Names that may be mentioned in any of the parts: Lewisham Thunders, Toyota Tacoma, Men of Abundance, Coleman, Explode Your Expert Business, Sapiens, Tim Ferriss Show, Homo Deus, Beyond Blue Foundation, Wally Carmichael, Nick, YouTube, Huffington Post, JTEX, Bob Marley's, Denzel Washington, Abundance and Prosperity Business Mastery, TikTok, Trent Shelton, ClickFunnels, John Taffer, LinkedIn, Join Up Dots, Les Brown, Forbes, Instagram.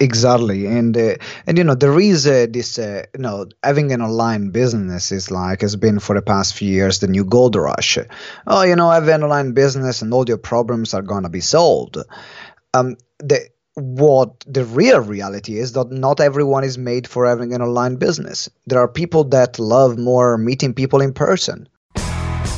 Exactly. And, you know, there is this, you know, having an online business is like, has been for the past few years, the new gold rush. Oh, you know, have an online business and all your problems are going to be solved. What the real reality is that not everyone is made for having an online business. There are people that love more meeting people in person.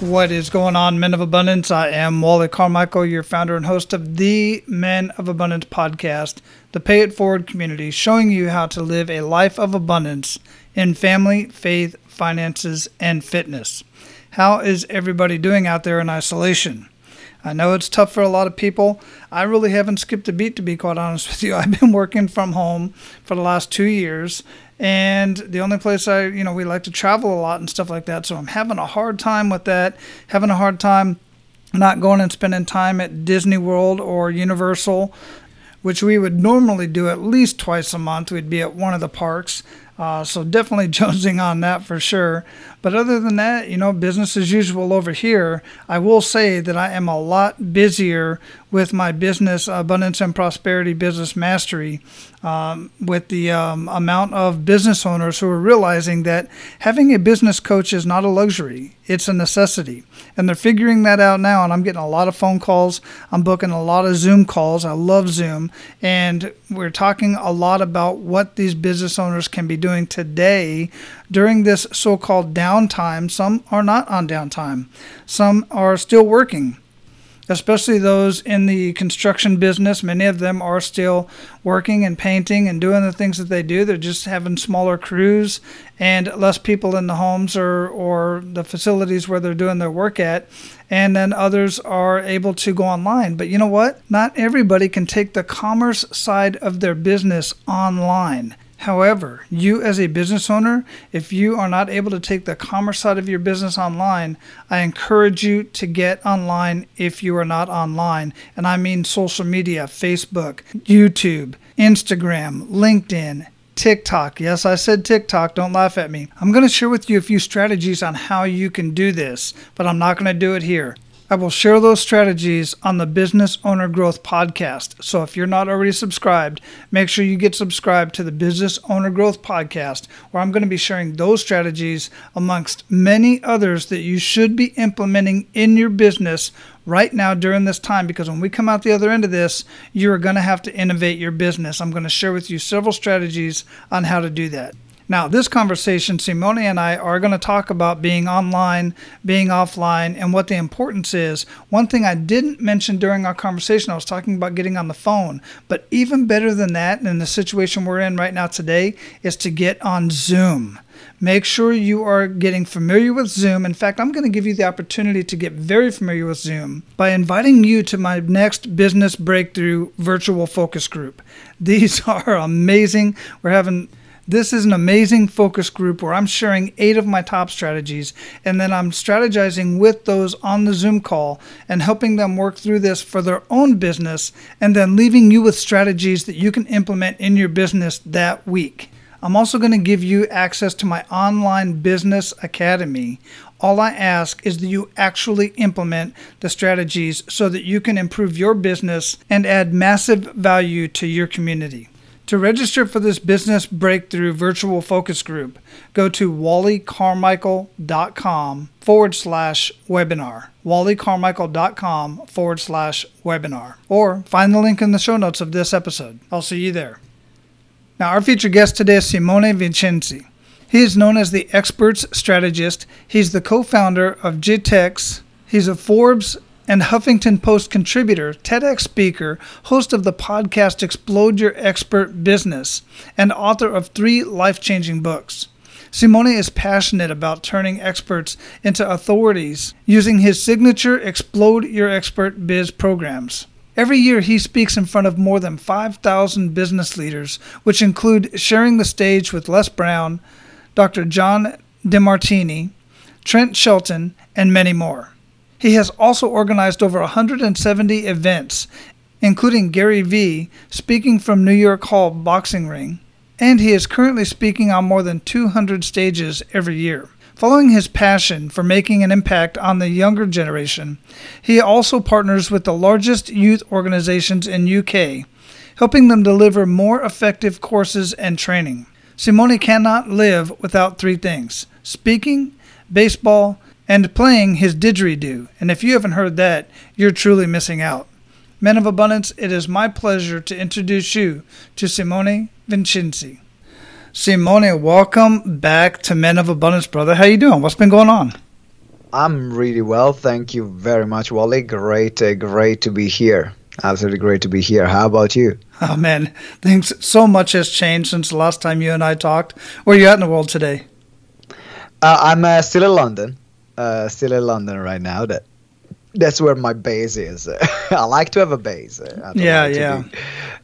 What is going on, Men of Abundance? I am Wally Carmichael, your founder and host of the Men of Abundance podcast, the Pay It Forward community, showing you how to live a life of abundance in family, faith, finances, and fitness. How is everybody doing out there in isolation? I know it's tough for a lot of people. I really haven't skipped a beat, to be quite honest with you. I've been working from home for the last 2 years, and the only place we like to travel a lot and stuff like that, so I'm having a hard time with that, having a hard time not going and spending time at Disney World or Universal, which we would normally do at least twice a month. We'd be at one of the parks. So definitely jonesing on that for sure. But other than that, you know, business as usual over here. I will say that I am a lot busier with my business, Abundance and Prosperity Business Mastery, with the amount of business owners who are realizing that having a business coach is not a luxury. It's a necessity. And they're figuring that out now. And I'm getting a lot of phone calls. I'm booking a lot of Zoom calls. I love Zoom. And we're talking a lot about what these business owners can be doing today during this so-called downtime. Some are not on downtime. Some are still working, especially those in the construction business. Many of them are still working and painting and doing the things that they do. They're just having smaller crews and less people in the homes or the facilities where they're doing their work at. And then others are able to go online. But you know what? Not everybody can take the commerce side of their business online. However, you as a business owner, if you are not able to take the commerce side of your business online, I encourage you to get online if you are not online. And I mean social media, Facebook, YouTube, Instagram, LinkedIn, TikTok. Yes, I said TikTok. Don't laugh at me. I'm going to share with you a few strategies on how you can do this, but I'm not going to do it here. I will share those strategies on the Business Owner Growth Podcast. So if you're not already subscribed, make sure you get subscribed to the Business Owner Growth Podcast, where I'm going to be sharing those strategies amongst many others that you should be implementing in your business right now during this time, because when we come out the other end of this, you're going to have to innovate your business. I'm going to share with you several strategies on how to do that. Now, this conversation, Simone and I are going to talk about being online, being offline, and what the importance is. One thing I didn't mention during our conversation, I was talking about getting on the phone. But even better than that, and the situation we're in right now today, is to get on Zoom. Make sure you are getting familiar with Zoom. In fact, I'm going to give you the opportunity to get very familiar with Zoom by inviting you to my next Business Breakthrough Virtual Focus Group. These are amazing. This is an amazing focus group where I'm sharing 8 of my top strategies, and then I'm strategizing with those on the Zoom call and helping them work through this for their own business, and then leaving you with strategies that you can implement in your business that week. I'm also going to give you access to my online business academy. All I ask is that you actually implement the strategies so that you can improve your business and add massive value to your community. To register for this Business Breakthrough Virtual Focus Group, go to wallycarmichael.com/webinar, wallycarmichael.com/webinar, or find the link in the show notes of this episode. I'll see you there. Now, our featured guest today is Simone Vincenzi. He is known as the Experts Strategist. He's the co-founder of JTEX. He's a Forbes and Huffington Post contributor, TEDx speaker, host of the podcast Explode Your Expert Business, and author of 3 life-changing books. Simone is passionate about turning experts into authorities using his signature Explode Your Expert Biz programs. Every year, he speaks in front of more than 5,000 business leaders, which include sharing the stage with Les Brown, Dr. John DeMartini, Trent Shelton, and many more. He has also organized over 170 events, including Gary V speaking from New York Hall Boxing Ring, and he is currently speaking on more than 200 stages every year. Following his passion for making an impact on the younger generation, he also partners with the largest youth organizations in UK, helping them deliver more effective courses and training. Simone cannot live without three things: speaking, baseball, and playing his didgeridoo. And if you haven't heard that, you're truly missing out. Men of Abundance, it is my pleasure to introduce you to Simone Vincenzi. Simone, welcome back to Men of Abundance, brother. How you doing? What's been going on? I'm really well. Thank you very much, Wally. Great to be here. Absolutely great to be here. How about you? Oh, man. Things so much has changed since the last time you and I talked. Where are you at in the world today? I'm still in London. Right now. That's where my base is. I like to have a base. Yeah.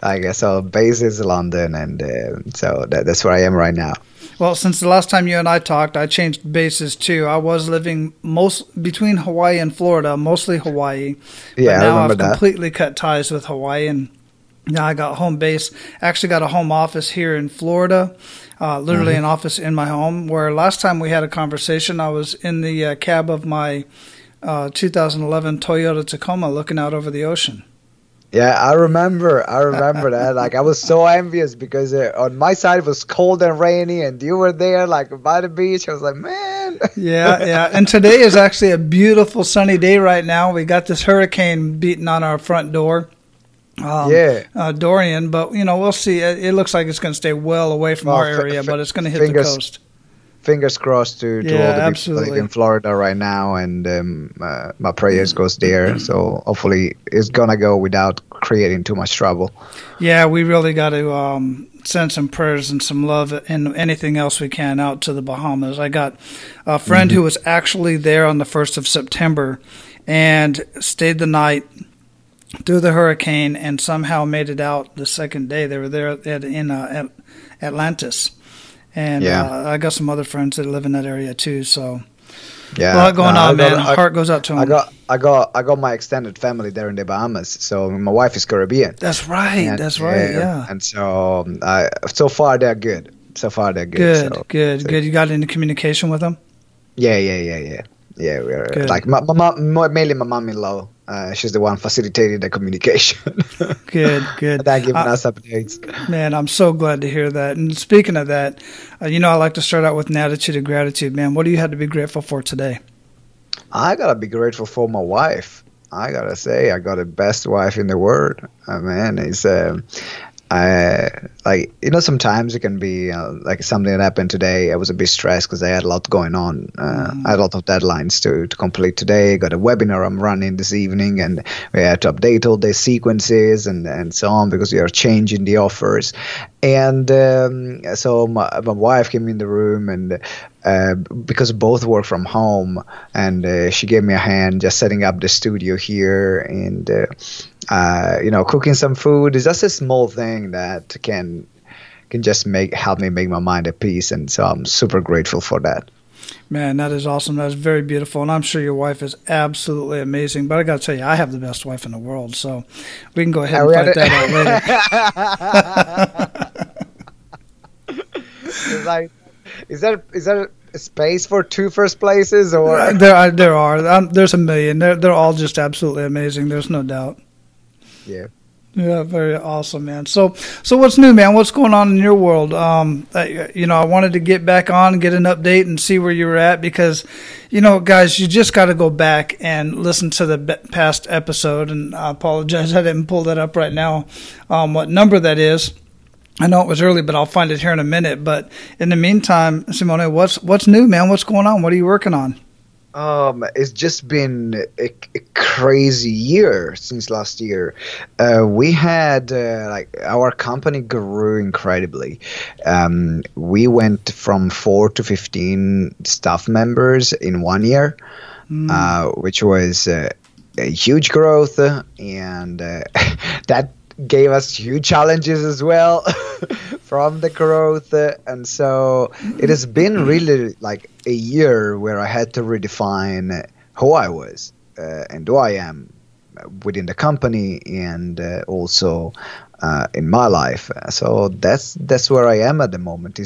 I guess our base is London, and so that's where I am right now. Well, since the last time you and I talked, I changed bases too. I was living between Hawaii and Florida, mostly Hawaii. But yeah, now I've completely cut ties with Hawaii, and now I got home base. Actually, got a home office here in Florida. Literally an office in my home. Where last time we had a conversation, I was in the cab of my 2011 Toyota Tacoma looking out over the ocean. Yeah, I remember that. Like, I was so envious because on my side it was cold and rainy, and you were there, like, by the beach. I was like, man. Yeah. And today is actually a beautiful sunny day right now. We got this hurricane beating on our front door. Dorian. But, you know, we'll see. It looks like it's going to stay well away from our area, but it's going to hit the coast. Fingers crossed to all the people like in Florida right now, and my prayers goes there. So hopefully it's gonna go without creating too much trouble. Yeah, we really got to send some prayers and some love and anything else we can out to the Bahamas. I got a friend who was actually there on the 1st of September and stayed the night through the hurricane, and somehow made it out the second day. They were there in Atlantis. And I got some other friends that live in that area too. So, a lot going on, man. Heart goes out to them. I got my extended family there in the Bahamas. So my wife is Caribbean. That's right. Yeah. And so, so far they're good. Good. You got into communication with them? Yeah. Yeah, we're like my mainly my mom-in-law. She's the one facilitating the communication. Good. That giving us updates. Man, I'm so glad to hear that. And speaking of that, I like to start out with an attitude of gratitude. Man, what do you have to be grateful for today? I gotta be grateful for my wife. I gotta say, I got the best wife in the world. Man, it's. Sometimes it can be like something that happened today. I was a bit stressed because I had a lot going on. I had a lot of deadlines to complete today. I got a webinar I'm running this evening, and we had to update all the sequences and so on because we are changing the offers. And so my wife came in the room, and because both work from home, and she gave me a hand just setting up the studio here, and cooking some food is just a small thing that can just help me make my mind at peace, and so I'm super grateful for that. Man, that is awesome. That is very beautiful, and I'm sure your wife is absolutely amazing. But I got to tell you, I have the best wife in the world, so we can go ahead and fight that out later. It's like, is there a space for two first places, or there are? There's a million. They're all just absolutely amazing. There's no doubt. Yeah. Yeah, very awesome, man. So what's new, man? What's going on in your world? I wanted to get back on, get an update, and see where you were at because, guys, you just got to go back and listen to the past episode. And I apologize, I didn't pull that up right now. What number that is? I know it was early, but I'll find it here in a minute. But in the meantime, Simone, what's new, man? What's going on? What are you working on? It's just been a crazy year since last year. We had our company grew incredibly. We went from 4 to 15 staff members in 1 year, which was huge growth, and that gave us huge challenges as well from the growth. And so it has been really like a year where I had to redefine who I was and who I am within the company, and also in my life. So that's where I am at the moment.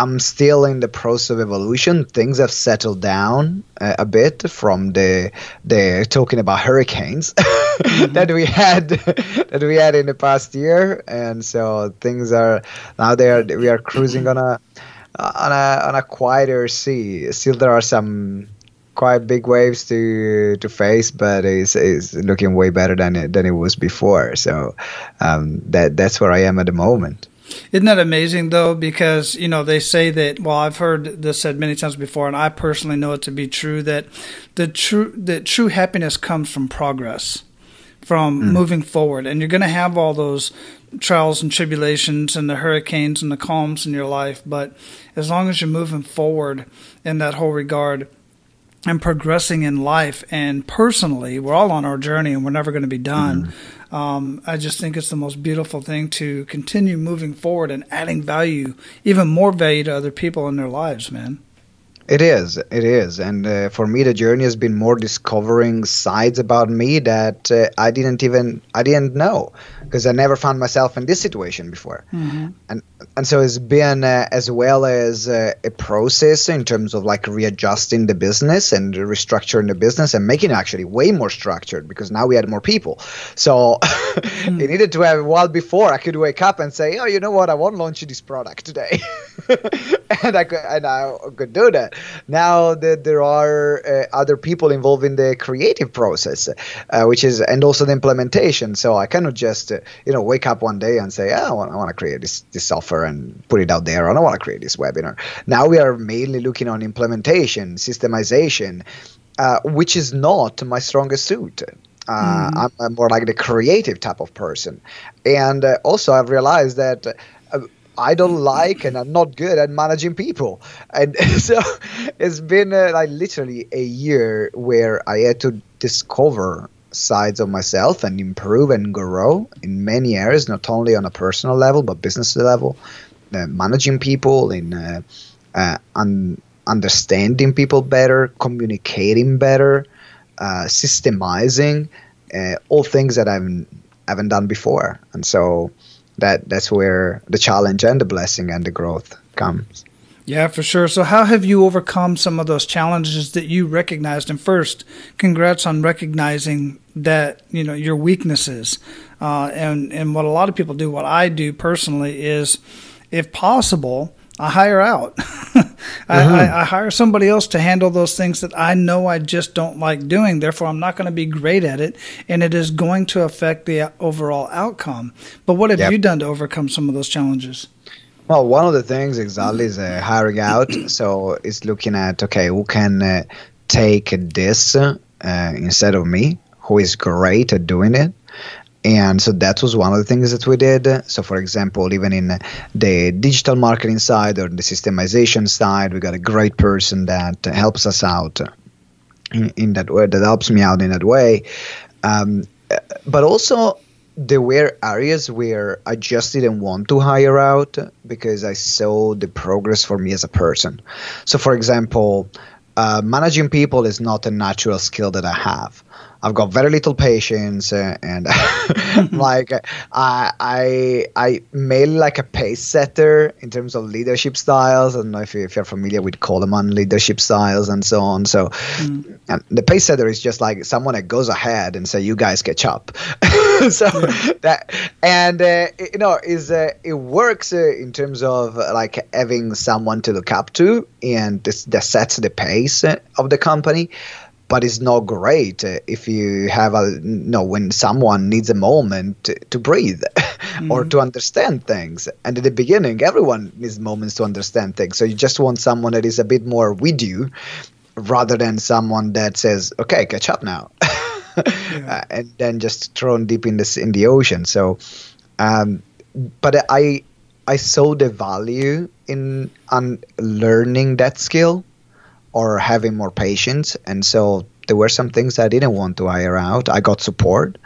I'm still in the process of evolution. Things have settled down a bit from the talking about hurricanes that we had in the past year, and so things are now we are cruising on a quieter sea. Still, there are some quite big waves to face, but it's looking way better than it was before. So that's where I am at the moment. Isn't that amazing, though? Because, you know, they say that, well, I've heard this said many times before, and I personally know it to be true, that the true happiness comes from progress, from moving forward. And you're going to have all those trials and tribulations and the hurricanes and the calms in your life. But as long as you're moving forward in that whole regard and progressing in life and personally, we're all on our journey and we're never going to be done. I just think it's the most beautiful thing to continue moving forward and adding value, even more value to other people in their lives, man. It is. And for me, the journey has been more discovering sides about me that I didn't know, because I never found myself in this situation before. And so it's been as well as a process in terms of like readjusting the business and restructuring the business and making it actually way more structured, because now we had more people. So it needed to have a while before I could wake up and say, oh, you know what? I won't launch this product today. and I could do that. Now that there are other people involved in the creative process, and also the implementation. So I cannot just, wake up one day and say, oh, I want to create this software and put it out there. I don't want to create this webinar. Now we are mainly looking on implementation, systemization, which is not my strongest suit. I'm more like the creative type of person. And also I've realized that I don't like and I'm not good at managing people. And so it's been like literally a year where I had to discover sides of myself and improve and grow in many areas, not only on a personal level, but business level, managing people, in understanding people better, communicating better, systemizing, all things that I haven't done before. And so that's where the challenge and the blessing and the growth comes. Yeah, for sure. So how have you overcome some of those challenges that you recognized? And first, congrats on recognizing that, your weaknesses. And what a lot of people do, what I do personally, is if possible, I hire out. I hire somebody else to handle those things that I know I just don't like doing. Therefore, I'm not going to be great at it, and it is going to affect the overall outcome. But what have you done to overcome some of those challenges? Well, one of the things exactly is hiring out. So it's looking at, who can take this instead of me, who is great at doing it. And so that was one of the things that we did. So, for example, even in the digital marketing side or the systemization side, we got a great person that helps us out in that way, that helps me out in that way. But also there were areas where I just didn't want to hire out because I saw the progress for me as a person. So, for example, managing people is not a natural skill that I have. I've got very little patience, and like I mainly like a pace setter in terms of leadership styles. I don't know if you're familiar with Coleman leadership styles and so on. So and the pace setter is just like someone that goes ahead and say, "You guys catch up." It works in terms of like having someone to look up to, and that sets the pace of the company. But it's not great if you have when someone needs a moment to breathe or to understand things. And at the beginning, everyone needs moments to understand things. So you just want someone that is a bit more with you rather than someone that says, okay, catch up now. And then just thrown deep in the ocean. So, but I saw the value in learning that skill, or having more patience. And so There were some things I didn't want to hire out. I got support,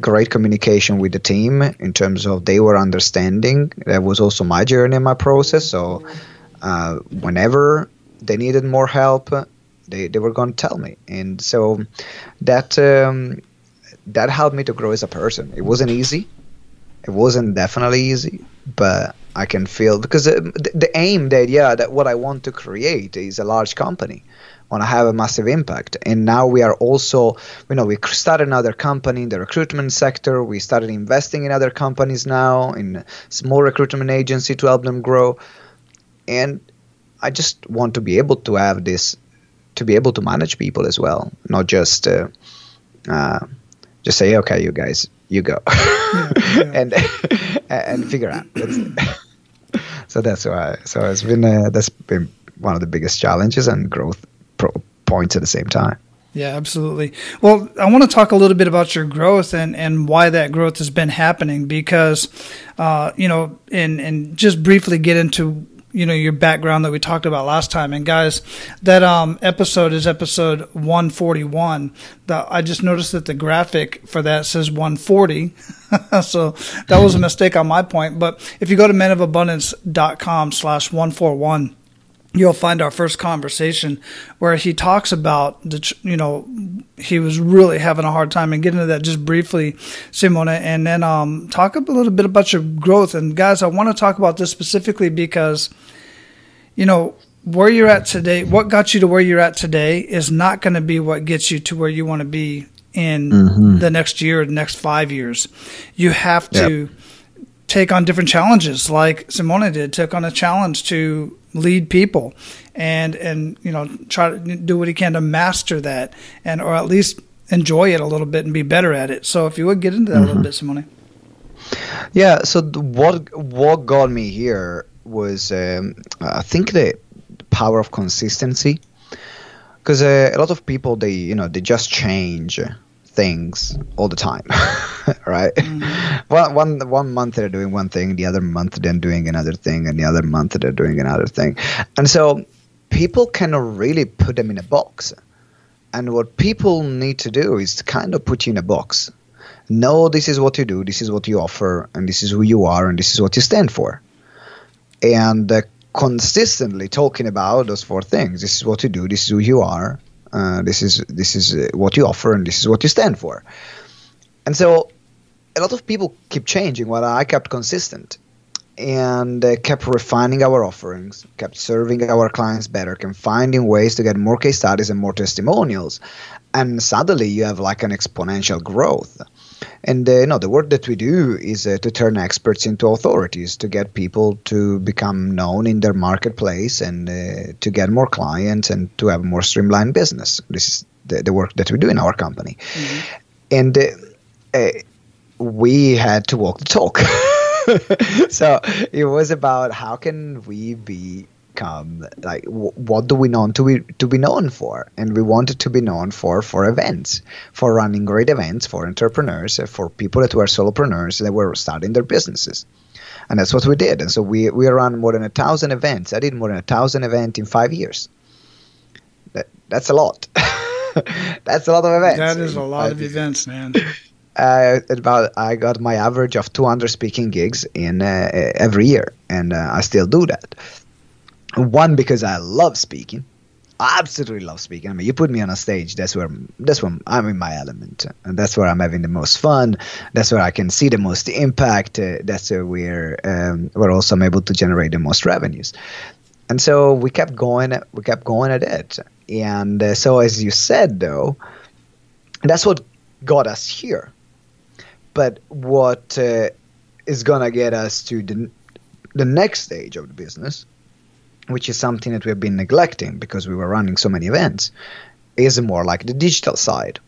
great communication with the team in terms of they were understanding. That was also my journey and my process. So whenever they needed more help, they were going to tell me. And so that helped me to grow as a person. It wasn't easy. It wasn't definitely easy, but I can feel, because the aim, the idea that what I want to create is a large company. I want to have a massive impact. And now we are also, you know, we started another company in the recruitment sector. We started investing in other companies now, in small recruitment agency to help them grow. And I just want to be able to have this, to be able to manage people as well, not just just say, okay, you guys, you go. And figure out. That's it. So that's why. So it's been that's been one of the biggest challenges and growth points at the same time. Yeah, absolutely. Well, I want to talk a little bit about your growth and why that growth has been happening, because you know, and just briefly get into, you know, your background that we talked about last time. And guys, that episode is episode 141. I just noticed that the graphic for that says 140. So that was a mistake on my point. But if you go to menofabundance.com/141, you'll find our first conversation where he talks about, you know, he was really having a hard time, and get into that just briefly, Simone, and then talk a little bit about your growth. And guys, I want to talk about this specifically because, you know, where you're at today, what got you to where you're at today is not going to be what gets you to where you want to be in the next year or the next 5 years. You have to take on different challenges, like Simone did, took on a challenge to lead people and you know, try to do what he can to master that, and or at least enjoy it a little bit and be better at it. So if you would get into that a little bit, Simone. Yeah, so what got me here was I think the power of consistency, because a lot of people, they just change things all the time, right? One month they're doing one thing, the other month they're doing another thing, and the other month they're doing another thing. And so people cannot really put them in a box. And what people need to do is to kind of put you in a box. No, this is what you do, this is what you offer, and this is who you are, and this is what you stand for. And consistently talking about those four things. This is what you do, this is who you are, this is what you offer, and this is what you stand for. And so a lot of people keep changing, while I kept consistent and kept refining our offerings, kept serving our clients better, kept finding ways to get more case studies and more testimonials. And suddenly you have like an exponential growth. And the work that we do is to turn experts into authorities, to get people to become known in their marketplace, and to get more clients, and to have a more streamlined business. This is the work that we do in our company. And we had to walk the talk. So it was about how can we become, like, what do we know to be known for? And we wanted to be known for events, for running great events, for entrepreneurs, for people that were solopreneurs that were starting their businesses. And that's what we did. And so we ran more than 1,000 events. I did more than 1,000 events in 5 years. That's a lot. That's a lot of events. That is a lot of events, man. I got my average of 200 speaking gigs in every year, and I still do that. One, because I love speaking. I absolutely love speaking. I mean, you put me on a stage, that's where I'm in my element, and that's where I'm having the most fun. That's where I can see the most impact. That's where we're also able to generate the most revenues. And so we kept going at it. And so, as you said, though, that's what got us here. But what is going to get us to the next stage of the business, which is something that we've been neglecting because we were running so many events, is more like the digital side.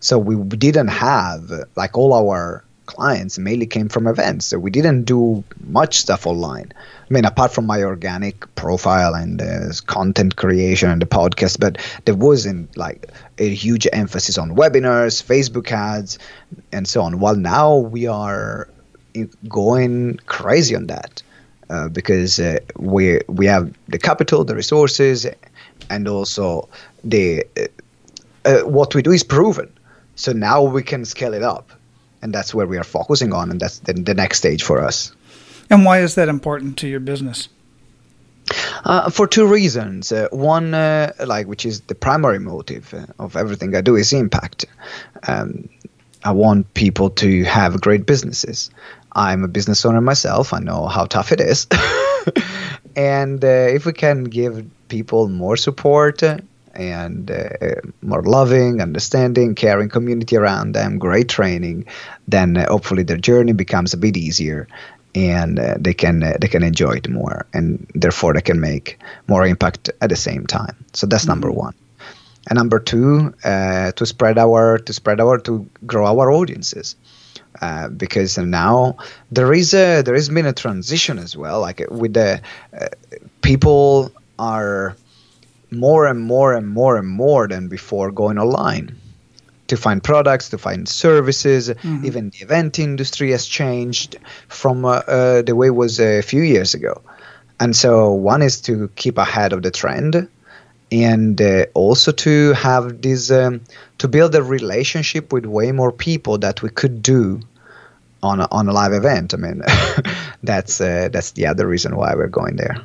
So we didn't have, like, all our clients mainly came from events. So we didn't do much stuff online. I mean, apart from my organic profile and content creation and the podcast, but there wasn't like a huge emphasis on webinars, Facebook ads, and so on. Well, now we are going crazy on that because we have the capital, the resources, and also the what we do is proven. So now we can scale it up. And that's where we are focusing on. And that's the next stage for us. And why is that important to your business? For two reasons. One, which is the primary motive of everything I do, is impact. I want people to have great businesses. I'm a business owner myself. I know how tough it is. And if we can give people more support and more loving, understanding, caring community around them, great training, then hopefully their journey becomes a bit easier. And they can enjoy it more, and therefore they can make more impact at the same time. So that's number one. And number two, to grow our audiences, because now there has been a transition as well. Like with the people are more than before going online to find products, to find services. Even the event industry has changed from the way it was a few years ago. And so one is to keep ahead of the trend, and also to have this, to build a relationship with way more people that we could do on a live event. I mean, that's the other reason why we're going there.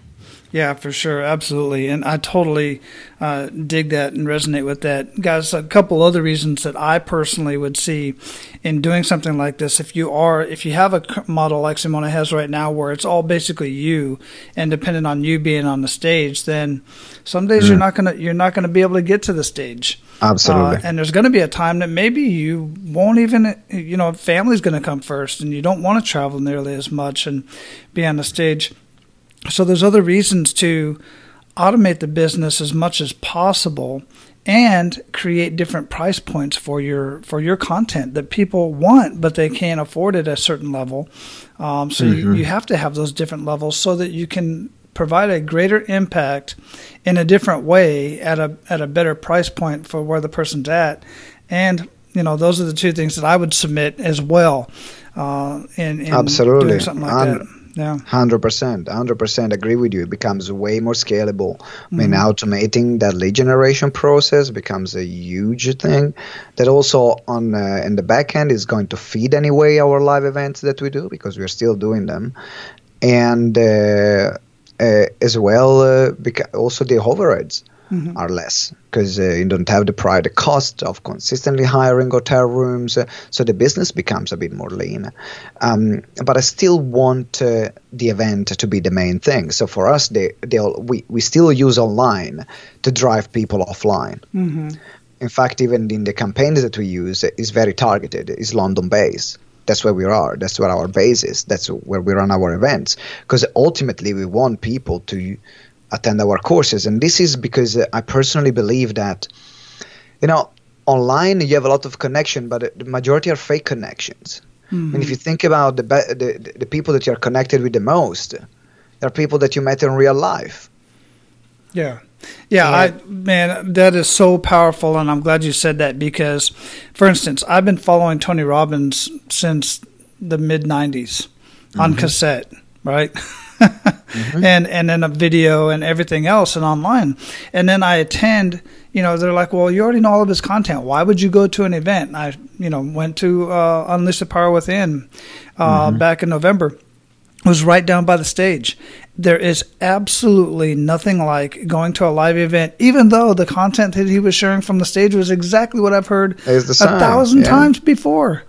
Yeah, for sure. Absolutely. And I totally dig that and resonate with that. Guys, a couple other reasons that I personally would see in doing something like this. If you have a model like Simone has right now, where it's all basically you and dependent on you being on the stage, then some days you're not going to be able to get to the stage. Absolutely. And there's going to be a time that maybe you won't even, family's going to come first and you don't want to travel nearly as much and be on the stage. So there's other reasons to automate the business as much as possible and create different price points for your content that people want, but they can't afford it at a certain level. So you have to have those different levels so that you can provide a greater impact in a different way at a better price point for where the person's at. And, those are the two things that I would submit as well in absolutely doing something like that. Yeah. 100% agree with you. It becomes way more scalable. I mean, automating that lead generation process becomes a huge thing. That also on in the back end is going to feed anyway our live events that we do, because we're still doing them. And also the overheads are less, because you don't have the cost of consistently hiring hotel rooms. So the business becomes a bit more lean. But I still want the event to be the main thing. So for us, we still use online to drive people offline. In fact, even in the campaigns that we use, is very targeted. It's London-based. That's where we are. That's where our base is. That's where we run our events. Because ultimately, we want people to attend our courses. And this is because I personally believe that, online you have a lot of connection, but the majority are fake connections. And if you think about the people that you are connected with the most, they're people that you met in real life. Yeah. Yeah, that is so powerful, and I'm glad you said that, because, for instance, I've been following Tony Robbins since the mid-90s on cassette, right? And then a video and everything else and online. And then I attend, they're like, well, you already know all of his content. Why would you go to an event? And I, went to Unleash the Power Within back in November. It was right down by the stage. There is absolutely nothing like going to a live event, even though the content that he was sharing from the stage was exactly what I've heard 1,000 times before.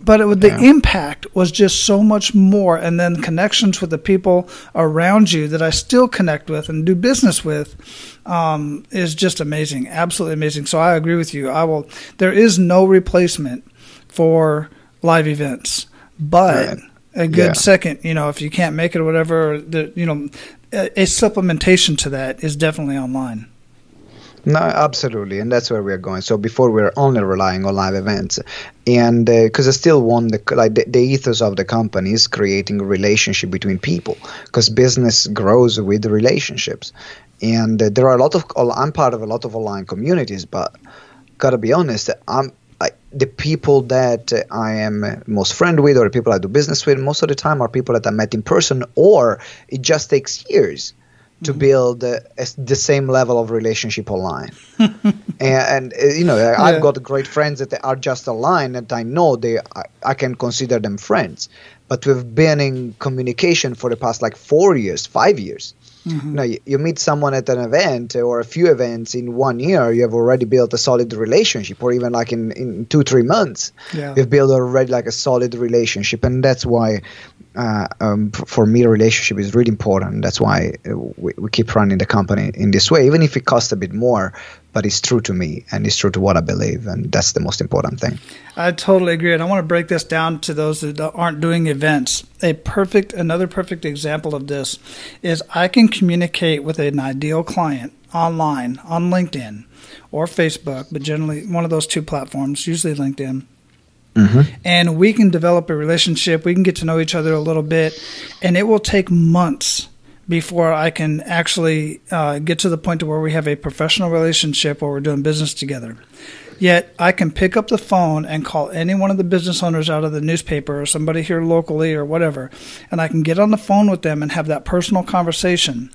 But the impact was just so much more, and then connections with the people around you that I still connect with and do business with is just amazing, absolutely amazing. So I agree with you. There is no replacement for live events, but a good second, if you can't make it or whatever, a supplementation to that is definitely online. No, absolutely. And that's where we're going. So before, we're only relying on live events. And because I still want the ethos of the company is creating a relationship between people, because business grows with relationships. And there are I'm part of a lot of online communities, but got to be honest, the people that I am most friend with, or the people I do business with most of the time, are people that I met in person, or it just takes years to build the same level of relationship online. and I've got great friends that are just online that I know I can consider them friends. But we've been in communication for the past 4 years, 5 years. Mm-hmm. You meet someone at an event or a few events in 1 year, you have already built a solid relationship, or even in 2-3 months, you've built already a solid relationship. And that's why for me, relationship is really important. That's why we keep running the company in this way, even if it costs a bit more, but it's true to me and it's true to what I believe. And that's the most important thing. I totally agree. And I want to break this down to those that aren't doing events. Another perfect example of this is I can communicate with an ideal client online on LinkedIn or Facebook, but generally one of those two platforms, usually LinkedIn. Mm-hmm. And we can develop a relationship. We can get to know each other a little bit, and it will take months before I can actually get to the point to where we have a professional relationship where we're doing business together. Yet I can pick up the phone and call any one of the business owners out of the newspaper or somebody here locally or whatever, and I can get on the phone with them and have that personal conversation,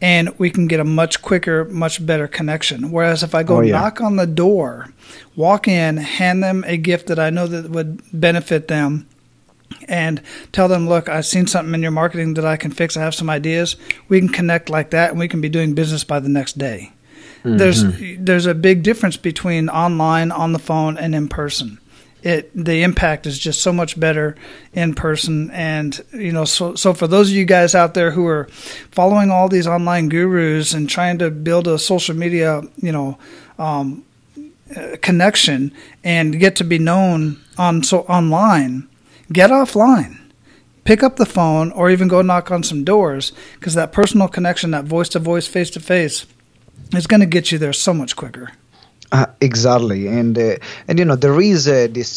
and we can get a much quicker, much better connection. Whereas if I go knock on the door, walk in, hand them a gift that I know that would benefit them, and tell them, look, I've seen something in your marketing that I can fix. I have some ideas. We can connect like that, and we can be doing business by the next day. Mm-hmm. There's a big difference between online, on the phone, and in person. The impact is just so much better in person. And, so for those of you guys out there who are following all these online gurus and trying to build a social media, connection and get to be known online, get offline. Pick up the phone or even go knock on some doors, because that personal connection, that voice-to-voice, face-to-face, is going to get you there so much quicker. Exactly. And there is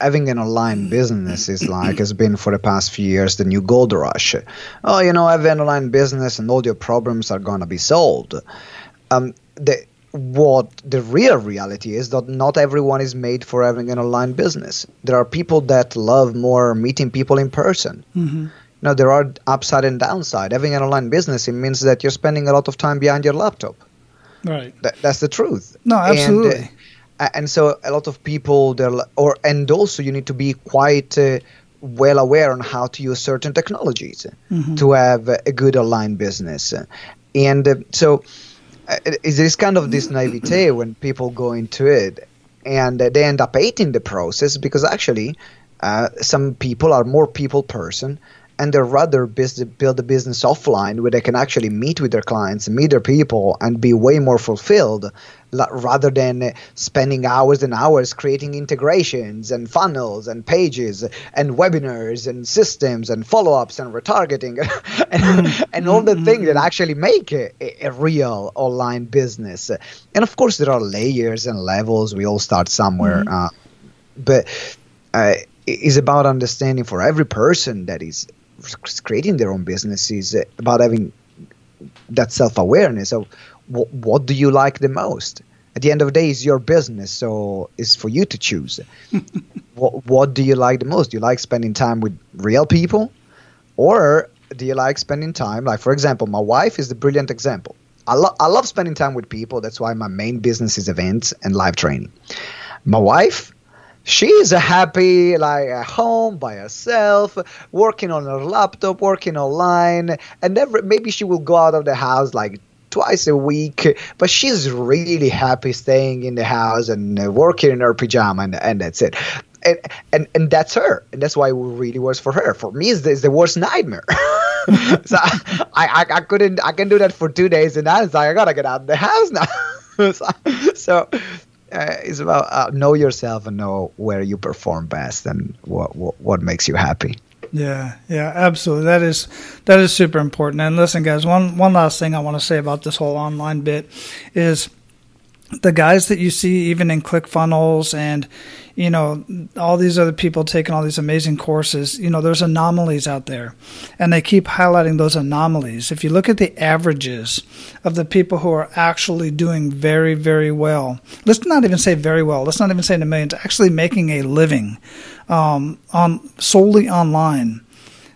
having an online business is has been for the past few years the new gold rush. Oh, have an online business and all your problems are going to be solved. What the real reality is that not everyone is made for having an online business. There are people that love more meeting people in person. Mm-hmm. Now, there are upside and downside. Having an online business, it means that you're spending a lot of time behind your laptop. Right. That's the truth. No, absolutely. And so a lot of people, also you need to be quite well aware on how to use certain technologies to have a good online business. And so... It's kind of this naivete when people go into it, and they end up hating the process, because actually some people are more people person, and they rather build a business offline where they can actually meet with their clients, meet their people, and be way more fulfilled rather than spending hours and hours creating integrations and funnels and pages and webinars and systems and follow-ups and retargeting and all the things that actually make a real online business. And of course, there are layers and levels. We all start somewhere. Mm-hmm. But it's about understanding for every person that is creating their own business is about having that self-awareness of what do you like the most. At the end of the day, it's your business, so it's for you to choose. What do you like the most? Do you like spending time with real people, or do you like spending time, for example, my wife is the brilliant example. I love spending time with people. That's why my main business is events and live training. My wife, she's happy, at home by herself, working on her laptop, working online, and maybe she will go out of the house twice a week, but she's really happy staying in the house and working in her pajama, and that's it. And that's her, and that's why it really works for her. For me, it's the worst nightmare. So I can do that for 2 days, and I was I gotta get out of the house now. It's about know yourself and know where you perform best and what makes you happy. Yeah, absolutely. That is super important. And listen, guys, one last thing I want to say about this whole online bit is the guys that you see even in ClickFunnels and all these other people taking all these amazing courses, there's anomalies out there, and they keep highlighting those anomalies. If you look at the averages of the people who are actually doing very, very well, let's not even say very well, let's not even say in the millions, actually making a living solely online,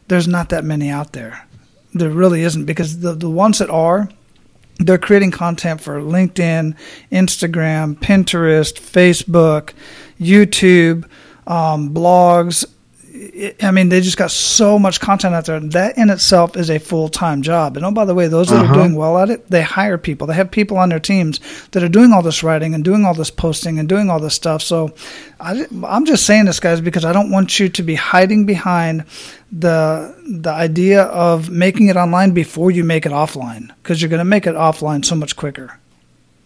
there's not that many out there. There really isn't, because the ones that are, they're creating content for LinkedIn, Instagram, Pinterest, Facebook, YouTube, blogs. I mean, they just got so much content out there. That in itself is a full-time job. And oh, by the way, those that are doing well at it, they hire people. They have people on their teams that are doing all this writing and doing all this posting and doing all this stuff. So I'm just saying this, guys, because I don't want you to be hiding behind the idea of making it online before you make it offline, because you're going to make it offline so much quicker.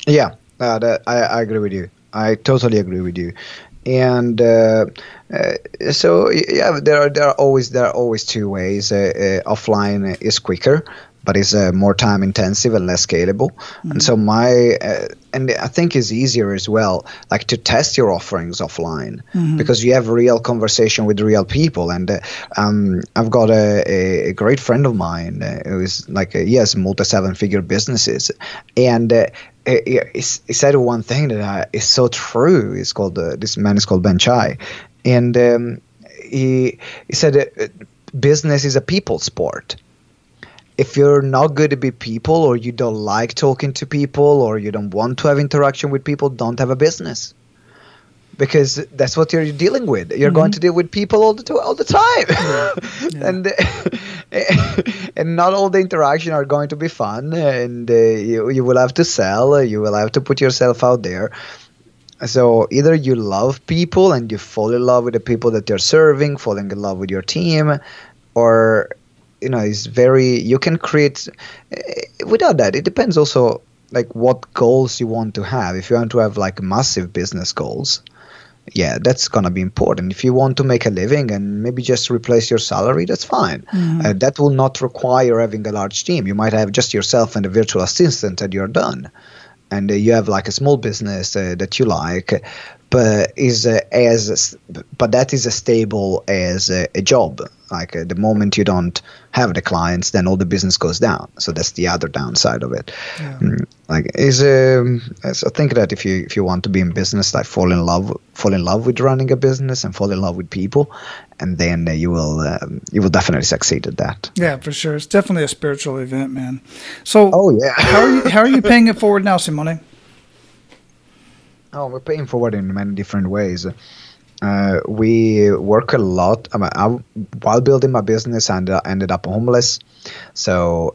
Yeah, I agree with you. I totally agree with you. And so yeah, there are always two ways. Offline is quicker, but it's more time intensive and less scalable. Mm-hmm. And so and I think it's easier as well, like to test your offerings offline, because you have real conversation with real people. And I've got a great friend of mine who is like, he has multi seven-figure businesses, and he said one thing that is so true. It's called this man is called Ben Chai, and he said business is a people sport. If you're not good to be people, or you don't like talking to people, or you don't want to have interaction with people, don't have a business, because that's what you're dealing with. You're going to deal with people all the time, yeah. And not all the interaction are going to be fun, and you will have to sell, you will have to put yourself out there. So either you love people and you fall in love with the people that you're serving, falling in love with your team, or it's you can create without that. It depends also like what goals you want to have. If you want to have like massive business goals, yeah, that's going to be important. If you want to make a living and maybe just replace your salary, that's fine. That will not require having a large team. You might have just yourself and a virtual assistant and you're done. And you have like a small business that you like, but that is as stable as a job. Like the moment you don't have the clients, then all the business goes down. So that's the other downside of it. Yeah. I think that if you want to be in business, like fall in love with running a business and fall in love with people, and then you will definitely succeed at that. Yeah, for sure. It's definitely a spiritual event, man. So how are you paying it forward now, Simone? Oh, we're paying forward in many different ways. We work a lot. While building my business, I ended up homeless. So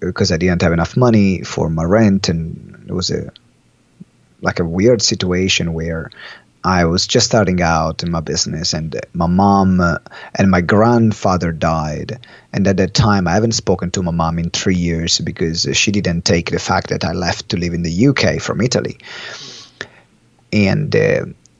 because I didn't have enough money for my rent, and it was a weird situation where I was just starting out in my business, and my mom and my grandfather died. And at that time, I haven't spoken to my mom in 3 years because she didn't take the fact that I left to live in the UK from Italy. And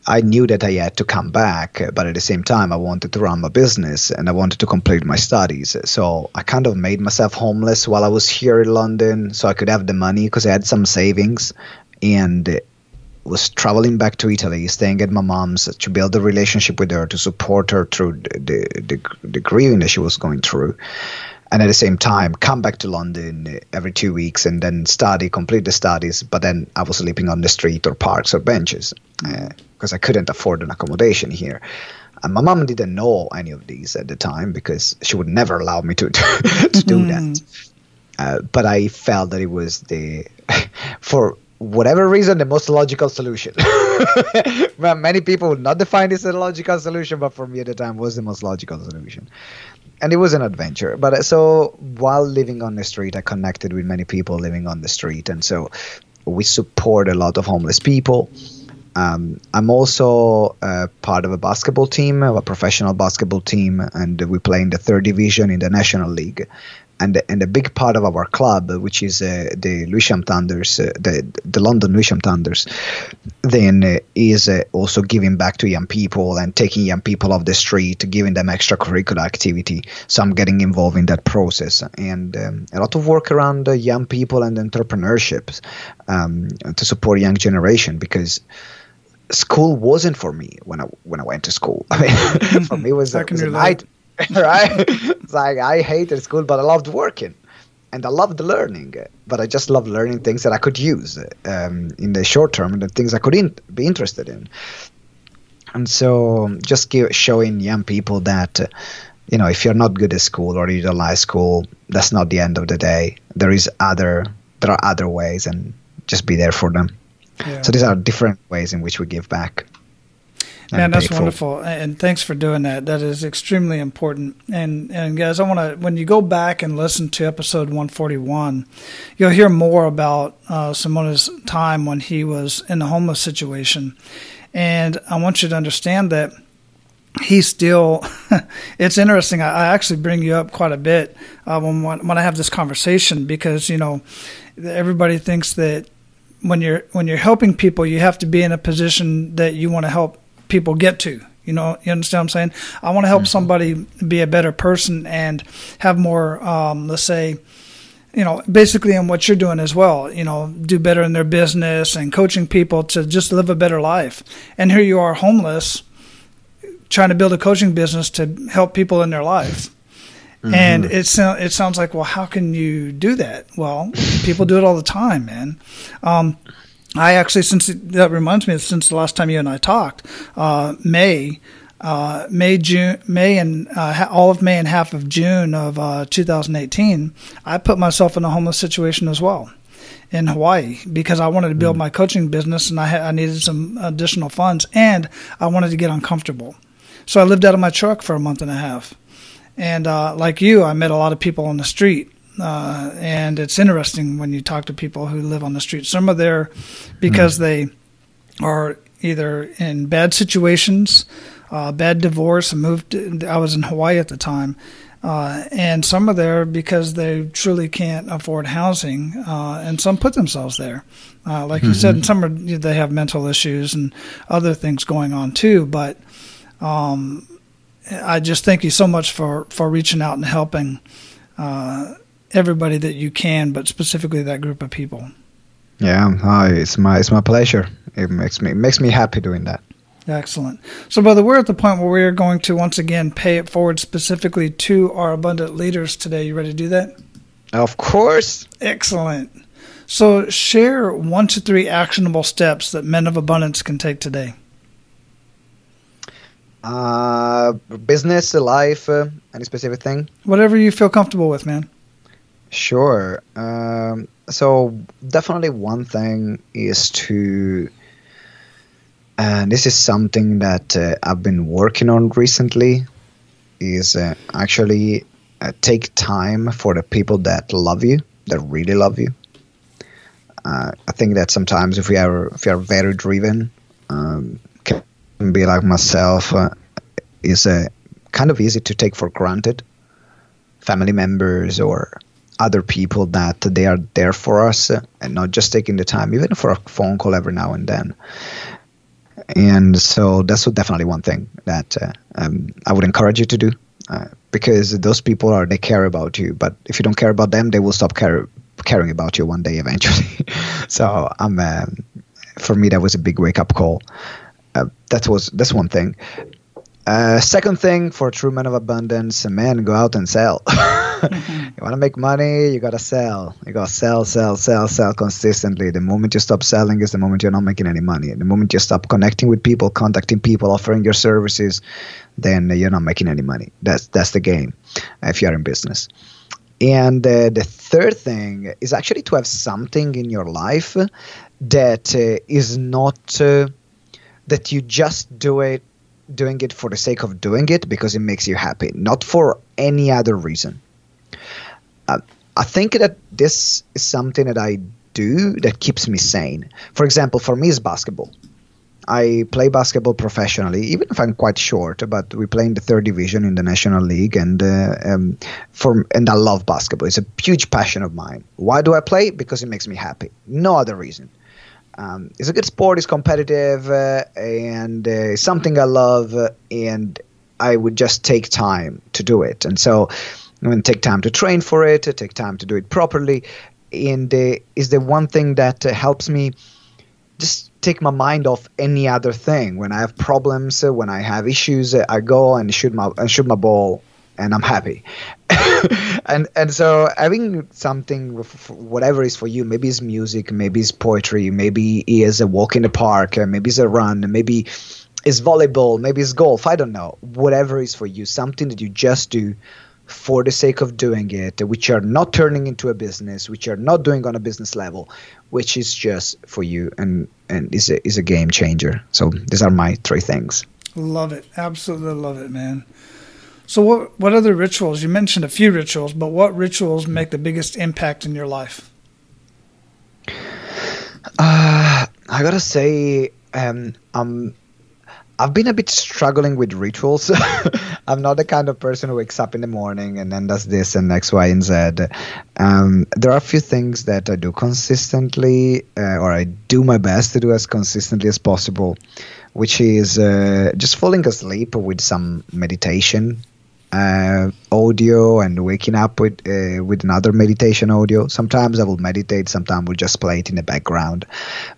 I knew that I had to come back, but at the same time, I wanted to run my business and I wanted to complete my studies. So I kind of made myself homeless while I was here in London so I could have the money, because I had some savings, and was traveling back to Italy, staying at my mom's to build a relationship with her, to support her through the grieving that she was going through. And at the same time, come back to London every 2 weeks and then complete the studies. But then I was sleeping on the street or parks or benches because I couldn't afford an accommodation here. And my mom didn't know any of these at the time because she would never allow me to do that. But I felt that it was for whatever reason, the most logical solution. Well, many people would not define this as a logical solution, but for me at the time was the most logical solution. And it was an adventure. But so while living on the street, I connected with many people living on the street. And so we support a lot of homeless people. I'm also part of a basketball team, a professional basketball team. And we play in the third division in the National League. And a big part of our club, which is the Lewisham Thunders, the London Lewisham Thunders, then is also giving back to young people and taking young people off the street, giving them extracurricular activity. So I'm getting involved in that process. And a lot of work around young people and entrepreneurships to support young generation, because school wasn't for me when I went to school. I mean, for me, it was a nightmare. Right? It's like I hated school, but I loved working and I loved learning, but I just loved learning things that I could use in the short term and the things I could be interested in. And so just showing young people that you know, if you're not good at school or you don't like school, that's not the end of the day. There are other ways, and just be there for them. Yeah. So these are different ways in which we give back. Man, that's wonderful. And thanks for doing that. That is extremely important. And guys, I want to, when you go back and listen to episode 141, you'll hear more about Simone's time when he was in the homeless situation. And I want you to understand that he still, it's interesting. I actually bring you up quite a bit when I have this conversation, because, you know, everybody thinks that when you're helping people, you have to be in a position that you want to help people get to. You know, you understand what I'm saying? I want to help somebody be a better person and have more, let's say, you know, basically in what you're doing as well, you know, do better in their business and coaching people to just live a better life. And here you are, homeless, trying to build a coaching business to help people in their life. Mm-hmm. And it sounds like, well, how can you do that? Well, people do it all the time, man. I actually, that reminds me, since the last time you and I talked, all of May and half of June of 2018, I put myself in a homeless situation as well in Hawaii, because I wanted to build my coaching business, and I needed some additional funds, and I wanted to get uncomfortable. So I lived out of my truck for a month and a half. And like you, I met a lot of people on the street. And it's interesting when you talk to people who live on the street. Some are there because they are either in bad situations, bad divorce, and moved. I was in Hawaii at the time. And some are there because they truly can't afford housing. And some put themselves there. Like you said, and some they have mental issues and other things going on too. But I just thank you so much for reaching out and helping everybody that you can, but specifically that group of people. Yeah, it's my pleasure. It makes me happy doing that. Excellent. So, brother, we're at the point where we are going to once again pay it forward specifically to our abundant leaders today. You ready to do that? Of course. Excellent. So, share 1 to 3 actionable steps that men of abundance can take today. Business, life, any specific thing? Whatever you feel comfortable with, man. Sure. So definitely one thing is to, and this is something that I've been working on recently, is actually take time for the people that love you, that really love you. I think that sometimes if we are very driven, can be like myself, is kind of easy to take for granted family members or other people, that they are there for us, and not just taking the time, even for a phone call every now and then. And so that's definitely one thing that I would encourage you to do, because those people they care about you. But if you don't care about them, they will stop caring about you one day eventually. So for me, that was a big wake-up call. That's one thing. Second thing, for true men of abundance, man, go out and sell. You want to make money, you got to sell. You got to sell, sell, sell, sell consistently. The moment you stop selling is the moment you're not making any money. The moment you stop connecting with people, contacting people, offering your services, then you're not making any money. That's the game if you're in business. And the third thing is actually to have something in your life that is not that you just doing it for the sake of doing it, because it makes you happy, not for any other reason. I think that this is something that I do that keeps me sane. For example, for me is basketball. I play basketball professionally, even if I'm quite short, but we play in the 3rd division in the National League, and I love basketball. It's a huge passion of mine. Why do I play? Because it makes me happy. No other reason. It's a good sport, it's competitive, and something I love, and I would just take time to do it. And so I mean, take time to train for it, take time to do it properly, and is the one thing that helps me just take my mind off any other thing. When I have problems, when I have issues, I go and shoot my ball, and I'm happy. And so having something, whatever is for you, maybe it's music, maybe it's poetry, maybe it's a walk in the park, maybe it's a run, maybe it's volleyball, maybe it's golf, I don't know, whatever is for you, something that you just do for the sake of doing it, which you're not turning into a business, which you're not doing on a business level, which is just for you and is a game changer. So these are my three things. Love it. Absolutely love it, man. So what other rituals? You mentioned a few rituals, but what rituals make the biggest impact in your life? I got to say, I've been a bit struggling with rituals. I'm not the kind of person who wakes up in the morning and then does this and X, Y, and Z. There are a few things that I do consistently, or I do my best to do as consistently as possible, which is just falling asleep with some meditation audio and waking up with another meditation audio. Sometimes I will meditate, sometimes we'll just play it in the background,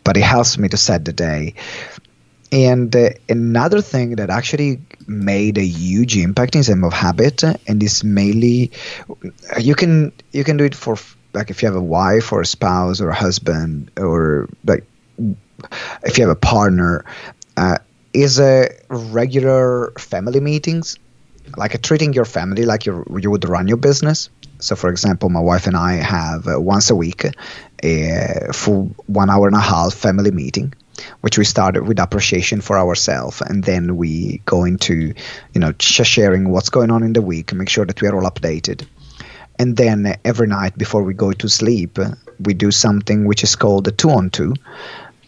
but it helps me to set the day. And another thing that actually made a huge impact in terms of habit, and is mainly you can do it for, like, if you have a wife or a spouse or a husband, or like if you have a partner, is a regular family meetings, like treating your family like you would run your business. So, for example, my wife and I have once a week for 1 hour and a half family meeting, which we started with appreciation for ourselves, and then we go into, sharing what's going on in the week, make sure that we are all updated. And then every night before we go to sleep, we do something which is called a 2-on-2,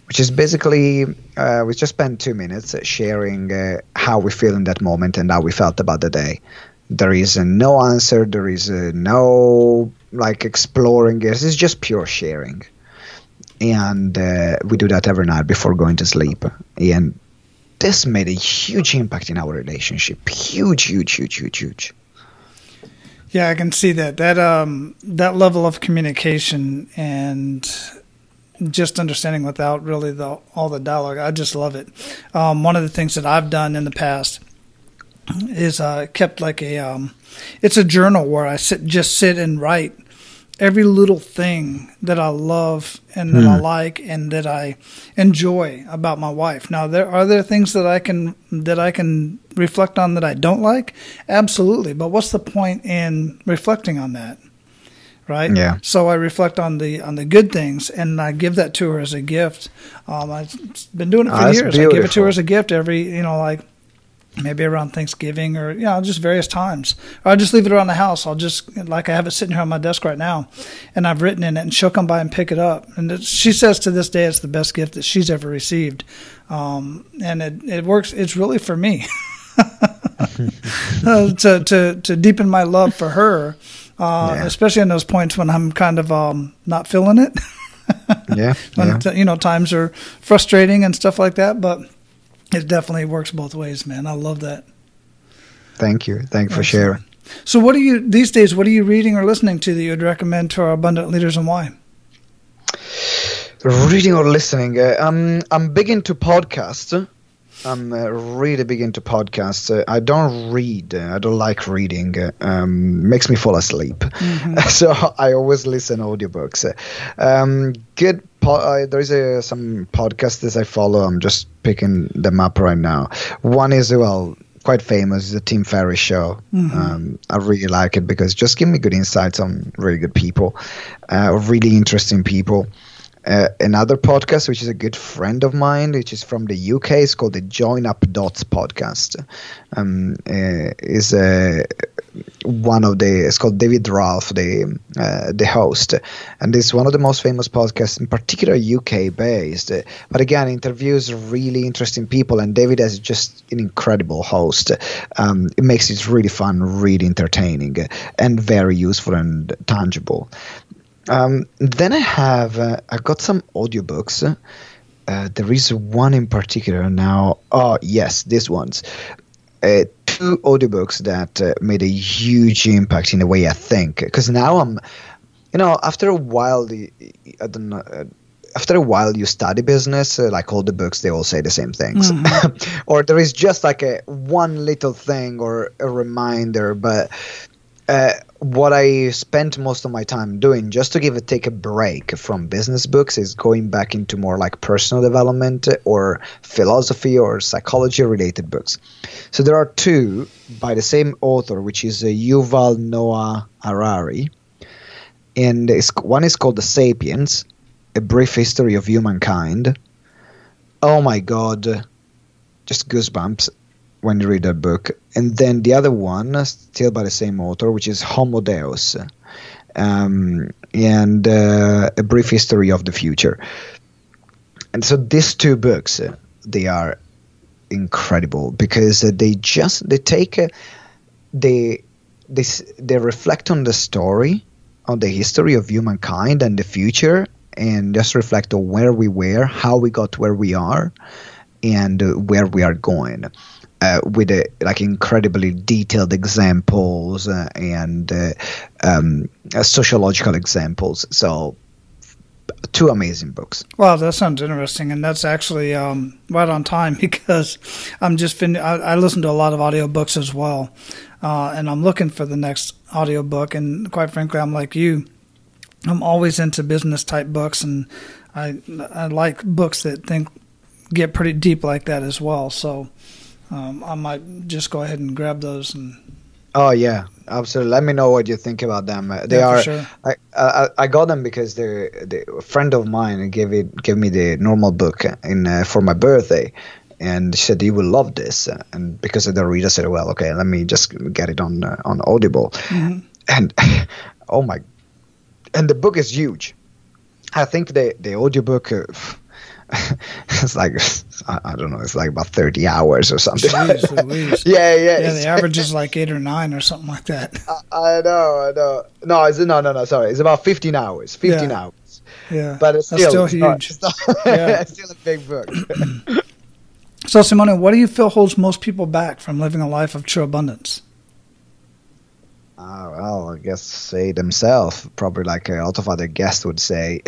which is basically we just spend 2 minutes sharing how we feel in that moment and how we felt about the day. There is no answer, there is no exploring it. It's just pure sharing. And we do that every night before going to sleep. And this made a huge impact in our relationship. Huge, huge, huge, huge, huge. Yeah, I can see that. That level of communication and just understanding without really all the dialogue, I just love it. One of the things that I've done in the past is kept it's a journal where I sit and write every little thing that I love and that I like and that I enjoy about my wife. Now, there are things that I can reflect on that I don't like? Absolutely. But what's the point in reflecting on that? Right? Yeah. So I reflect on the good things, and I give that to her as a gift. I've been doing it for years. Beautiful. I give it to her as a gift every, maybe around Thanksgiving or, just various times. Or I just leave it around the house. I'll just, I have it sitting here on my desk right now, and I've written in it, and she'll come by and pick it up. And she says to this day it's the best gift that she's ever received. And it works. It's really for me to deepen my love for her, especially in those points when I'm kind of not feeling it. Times are frustrating and stuff like that, but it definitely works both ways, man. I love that. Thank you. Thanks for sharing. So these days, what are you reading or listening to that you would recommend to our abundant leaders, and why? Reading or listening? I'm big into podcasts. I'm really big into podcasts. I don't read. I don't like reading. Makes me fall asleep. Mm-hmm. So I always listen to audiobooks. There is some podcasts that I follow. I'm just picking them up right now. One is, quite famous, the Tim Ferriss Show. Mm-hmm. I really like it because it just gives me good insights on really good people, really interesting people. Another podcast, which is a good friend of mine, which is from the UK, is called the Join Up Dots podcast. It's called David Ralph, the host, and it's one of the most famous podcasts, in particular UK based. But again, interviews really interesting people, and David is just an incredible host. It makes it really fun, really entertaining, and very useful and tangible. Then I got some audiobooks. There is one in particular now. Oh, yes, these ones. Two audiobooks that made a huge impact in the way I think. Because now I'm, after a while, I don't know. After a while, you study business, all the books, they all say the same things. Mm-hmm. Or there is just one little thing or a reminder, but what I spent most of my time doing, just to take a break from business books, is going back into more like personal development or philosophy or psychology related books. So there are two by the same author, which is Yuval Noah Harari, and one is called The Sapiens, A Brief History of Humankind. Oh my God, just goosebumps when you read that book. And then the other one, still by the same author, which is Homo Deus, and A Brief History of the Future. And so these two books, they are incredible because they reflect on the story, on the history of humankind and the future, and just reflect on where we were, how we got where we are, and where we are going. With like incredibly detailed examples and sociological examples. So two amazing books. Wow, that sounds interesting. And that's actually right on time because I'm just I listen to a lot of audiobooks as well. And I'm looking for the next audiobook. And quite frankly, I'm like you. I'm always into business type books. And I like books that get pretty deep like that as well. So I might just go ahead and grab those. And oh yeah, absolutely. Let me know what you think about them. They are. Sure. I got them because a friend of mine gave me the normal book for my birthday, and she said you will love this. And because of the reader, I said, well, okay, let me just get it on Audible. Mm-hmm. And oh my, and the book is huge. I think the audiobook. It's like, I don't know, it's like about 30 hours or something. Jeez, yeah, the average is like 8 or 9 or something like that. I know. No, sorry. It's about 15 hours. Hours. Yeah. But that's still huge. It's still a big book. So, Simone, what do you feel holds most people back from living a life of true abundance? Well, I guess say themselves, probably like a lot of other guests would say.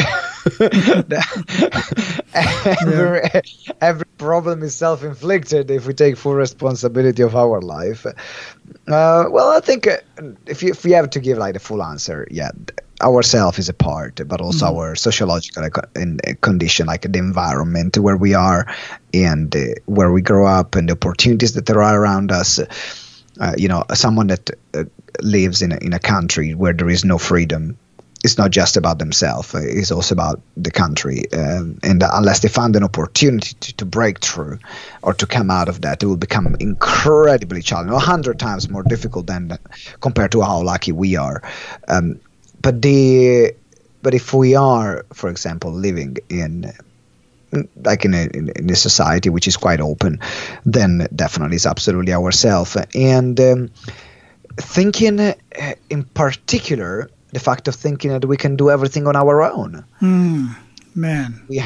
Every problem is self-inflicted if we take full responsibility of our life. Well, I think if we have to give like the full answer, yeah, ourself is a part, but also mm-hmm. our sociological condition, like the environment where we are and where we grow up and the opportunities that there are around us. Someone that lives in a country where there is no freedom, it's not just about themselves. It's also about the country. And unless they find an opportunity to break through or to come out of that, it will become incredibly challenging, 100 times more difficult than compared to how lucky we are. But if we are, for example, living in a society which is quite open, then definitely it's absolutely ourselves. And thinking in particular, the fact of thinking that we can do everything on our own. Man, we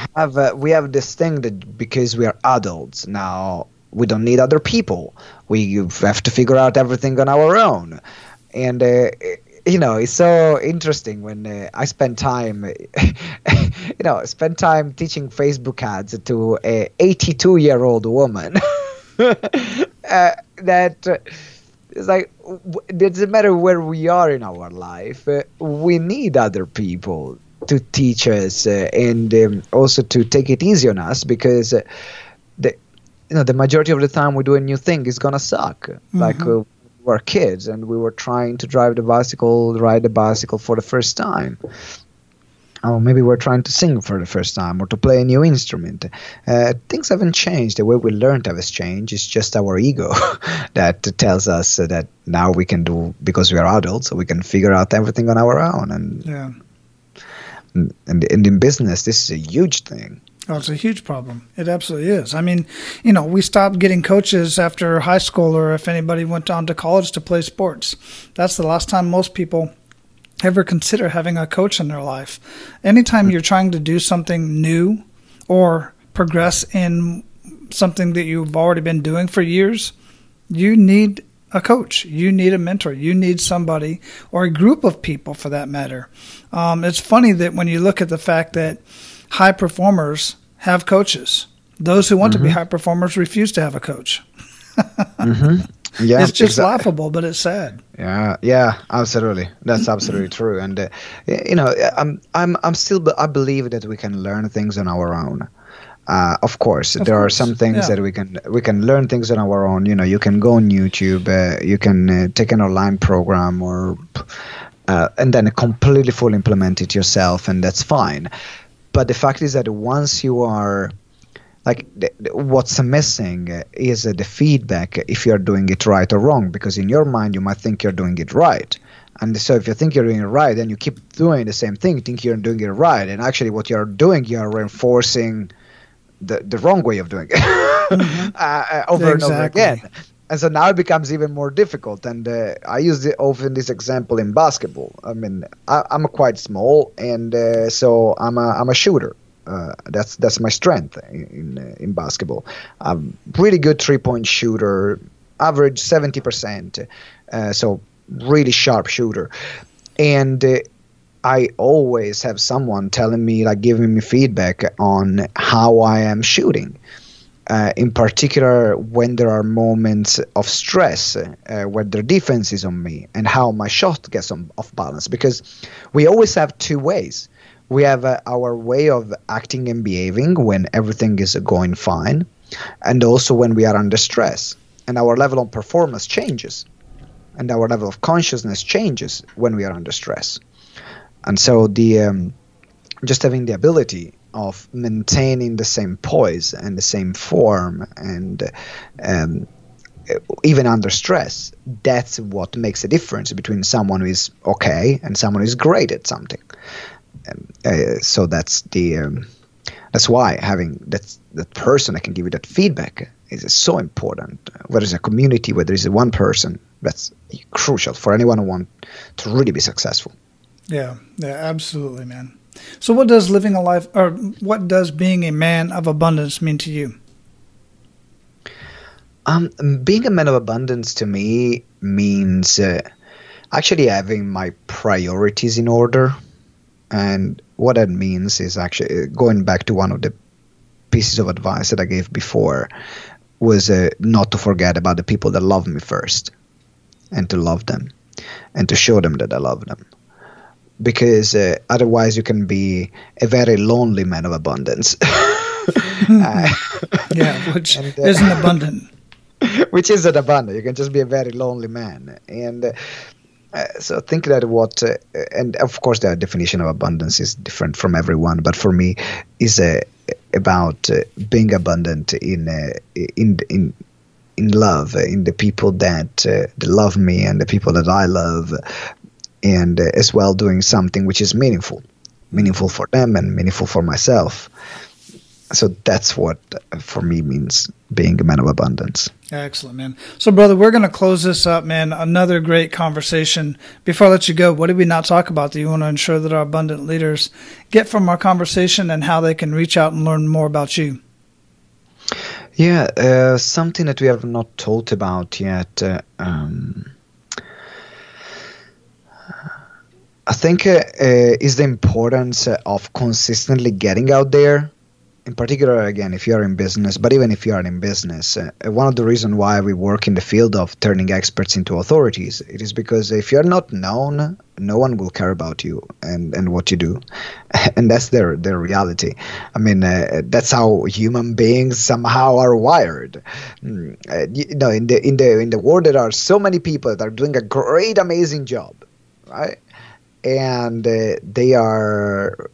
have this thing that because we are adults now, we don't need other people. We have to figure out everything on our own. And it's so interesting when I spend time, teaching Facebook ads to an 82-year-old woman. It's like, it doesn't matter where we are in our life, we need other people to teach us and also to take it easy on us because the majority of the time we do a new thing is going to suck. Mm-hmm. Like we were kids and we were trying to ride the bicycle for the first time. Or maybe we're trying to sing for the first time or to play a new instrument. Things haven't changed. The way we learned has changed. It's just our ego that tells us that now we can do, because we are adults, so we can figure out everything on our own. And yeah. And in business, this is a huge thing. Oh, it's a huge problem. It absolutely is. I mean, we stopped getting coaches after high school or if anybody went on to college to play sports. That's the last time most people ever consider having a coach in their life. Anytime you're trying to do something new or progress in something that you've already been doing for years, you need a coach. You need a mentor. You need somebody or a group of people for that matter. It's funny that when you look at the fact that high performers have coaches, those who want mm-hmm. to be high performers refuse to have a coach. Mm-hmm. Yeah, it's just laughable, but it's sad. Yeah, absolutely. That's absolutely true. And I believe that we can learn things on our own. Of course, there are some things that we can learn things on our own. You know, you can go on YouTube, you can take an online program, or and then completely fully implement it yourself, and that's fine. But the fact is that once you are what's missing is the feedback if you're doing it right or wrong, because in your mind you might think you're doing it right. And so if you think you're doing it right, then you keep doing the same thing, think you're doing it right. And actually what you're doing, you're reinforcing the wrong way of doing it over and over again. And so now it becomes even more difficult. And I use often this example in basketball. I mean, I'm quite small, and so I'm a shooter. That's my strength in basketball. I'm really good three-point shooter, average 70%, so really sharp shooter. And I always have someone telling me, giving me feedback on how I am shooting. In particular, when there are moments of stress, where their defense is on me and how my shot gets off balance, because we always have two ways. We have our way of acting and behaving when everything is going fine, and also when we are under stress. And our level of performance changes, and our level of consciousness changes when we are under stress. And so the just having the ability of maintaining the same poise and the same form, and even under stress, that's what makes a difference between someone who is okay and someone who is great at something. So that's why having that person that can give you that feedback is so important. Whether it's a community, whether it's one person, that's crucial for anyone who wants to really be successful. Yeah, absolutely, man. So what does being a man of abundance mean to you? Being a man of abundance to me means actually having my priorities in order. And what that means is actually going back to one of the pieces of advice that I gave before, was not to forget about the people that love me first, and to love them and to show them that I love them. Because otherwise you can be a very lonely man of abundance. Which isn't abundant. Which isn't abundant. You can just be a very lonely man. And so I think that and of course the definition of abundance is different from everyone, but for me is about being abundant in love, in the people that love me and the people that I love. And as well doing something which is meaningful for them and meaningful for myself. So that's what for me means being a man of abundance. Excellent, man. So, brother, we're going to close this up, man. Another great conversation. Before I let you go, what did we not talk about that you want to ensure that our abundant leaders get from our conversation, and how they can reach out and learn more about you? Yeah, something that we have not talked about yet. I think is the importance of consistently getting out there, in particular, again, if you're in business, but even if you aren't in business. One of the reasons why we work in the field of turning experts into authorities, it is because if you're not known, no one will care about you and what you do. And that's their reality. I mean, that's how human beings somehow are wired. In the world, there are so many people that are doing a great, amazing job, right? And they are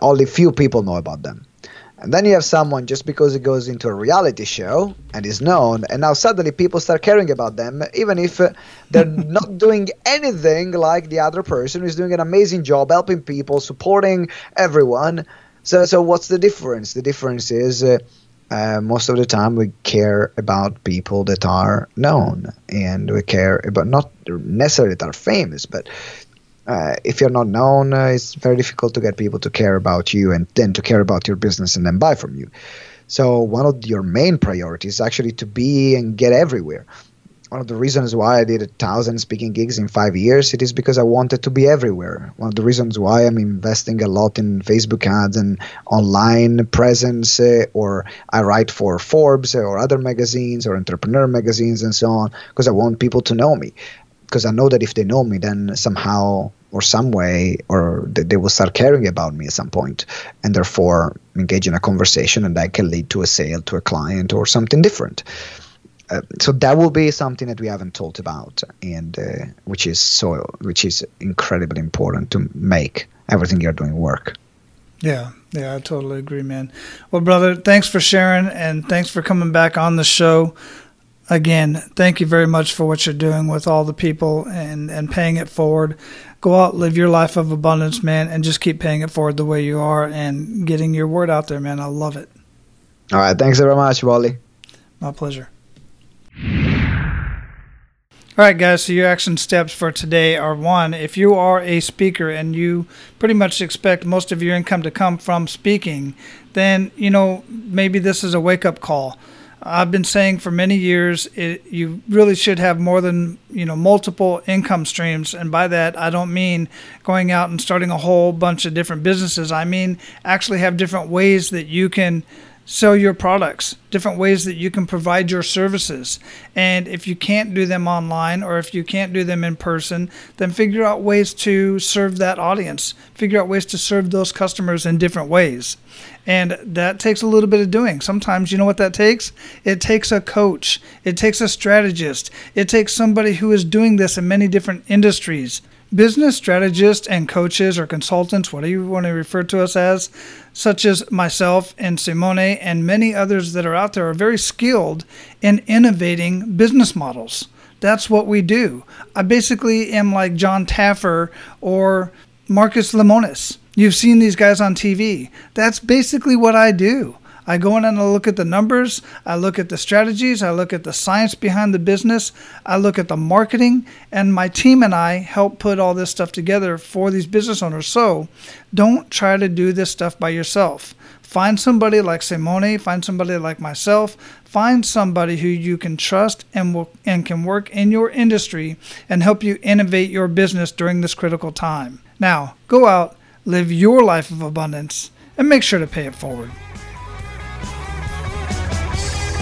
only few people know about them. And then you have someone, just because it goes into a reality show and is known, and now suddenly people start caring about them, even if they're not doing anything like the other person who's doing an amazing job, helping people, supporting everyone. So what's the difference? The difference is most of the time we care about people that are known, and we care about not necessarily that are famous, but if you're not known, it's very difficult to get people to care about you and then to care about your business and then buy from you. So one of your main priorities is actually to be and get everywhere. One of the reasons why I did 1,000 speaking gigs in 5 years, it is because I wanted to be everywhere. One of the reasons why I'm investing a lot in Facebook ads and online presence, or I write for Forbes or other magazines or entrepreneur magazines and so on, because I want people to know me. Because I know that if they know me, then somehow or some way, or they will start caring about me at some point, and therefore engage in a conversation, and that can lead to a sale, to a client, or something different. So that will be something that we haven't talked about, and which is incredibly important to make everything you're doing work. Yeah, I totally agree, man. Well, brother, thanks for sharing, and thanks for coming back on the show. Again, thank you very much for what you're doing with all the people and paying it forward. Go out, live your life of abundance, man, and just keep paying it forward the way you are and getting your word out there, man. I love it. All right. Thanks very much, Wally. My pleasure. All right, guys, so your action steps for today are: 1, if you are a speaker and you pretty much expect most of your income to come from speaking, then, you know, maybe this is a wake-up call. I've been saying for many years, you really should have more than, you know, multiple income streams. And by that, I don't mean going out and starting a whole bunch of different businesses. I mean actually have different ways that you can sell your products, different ways that you can provide your services. And if you can't do them online, or if you can't do them in person, then figure out ways to serve that audience, figure out ways to serve those customers in different ways. And that takes a little bit of doing. Sometimes, you know what that takes? It takes a coach. It takes a strategist. It takes somebody who is doing this in many different industries. Business strategists and coaches or consultants, what do you want to refer to us as, such as myself and Simone and many others that are out there, are very skilled in innovating business models. That's what we do. I basically am like John Taffer or Marcus Lemonis. You've seen these guys on TV. That's basically what I do. I go in and I look at the numbers, I look at the strategies, I look at the science behind the business, I look at the marketing, and my team and I help put all this stuff together for these business owners. So don't try to do this stuff by yourself. Find somebody like Simone, find somebody like myself, find somebody who you can trust and can work in your industry and help you innovate your business during this critical time. Now, go out, live your life of abundance, and make sure to pay it forward.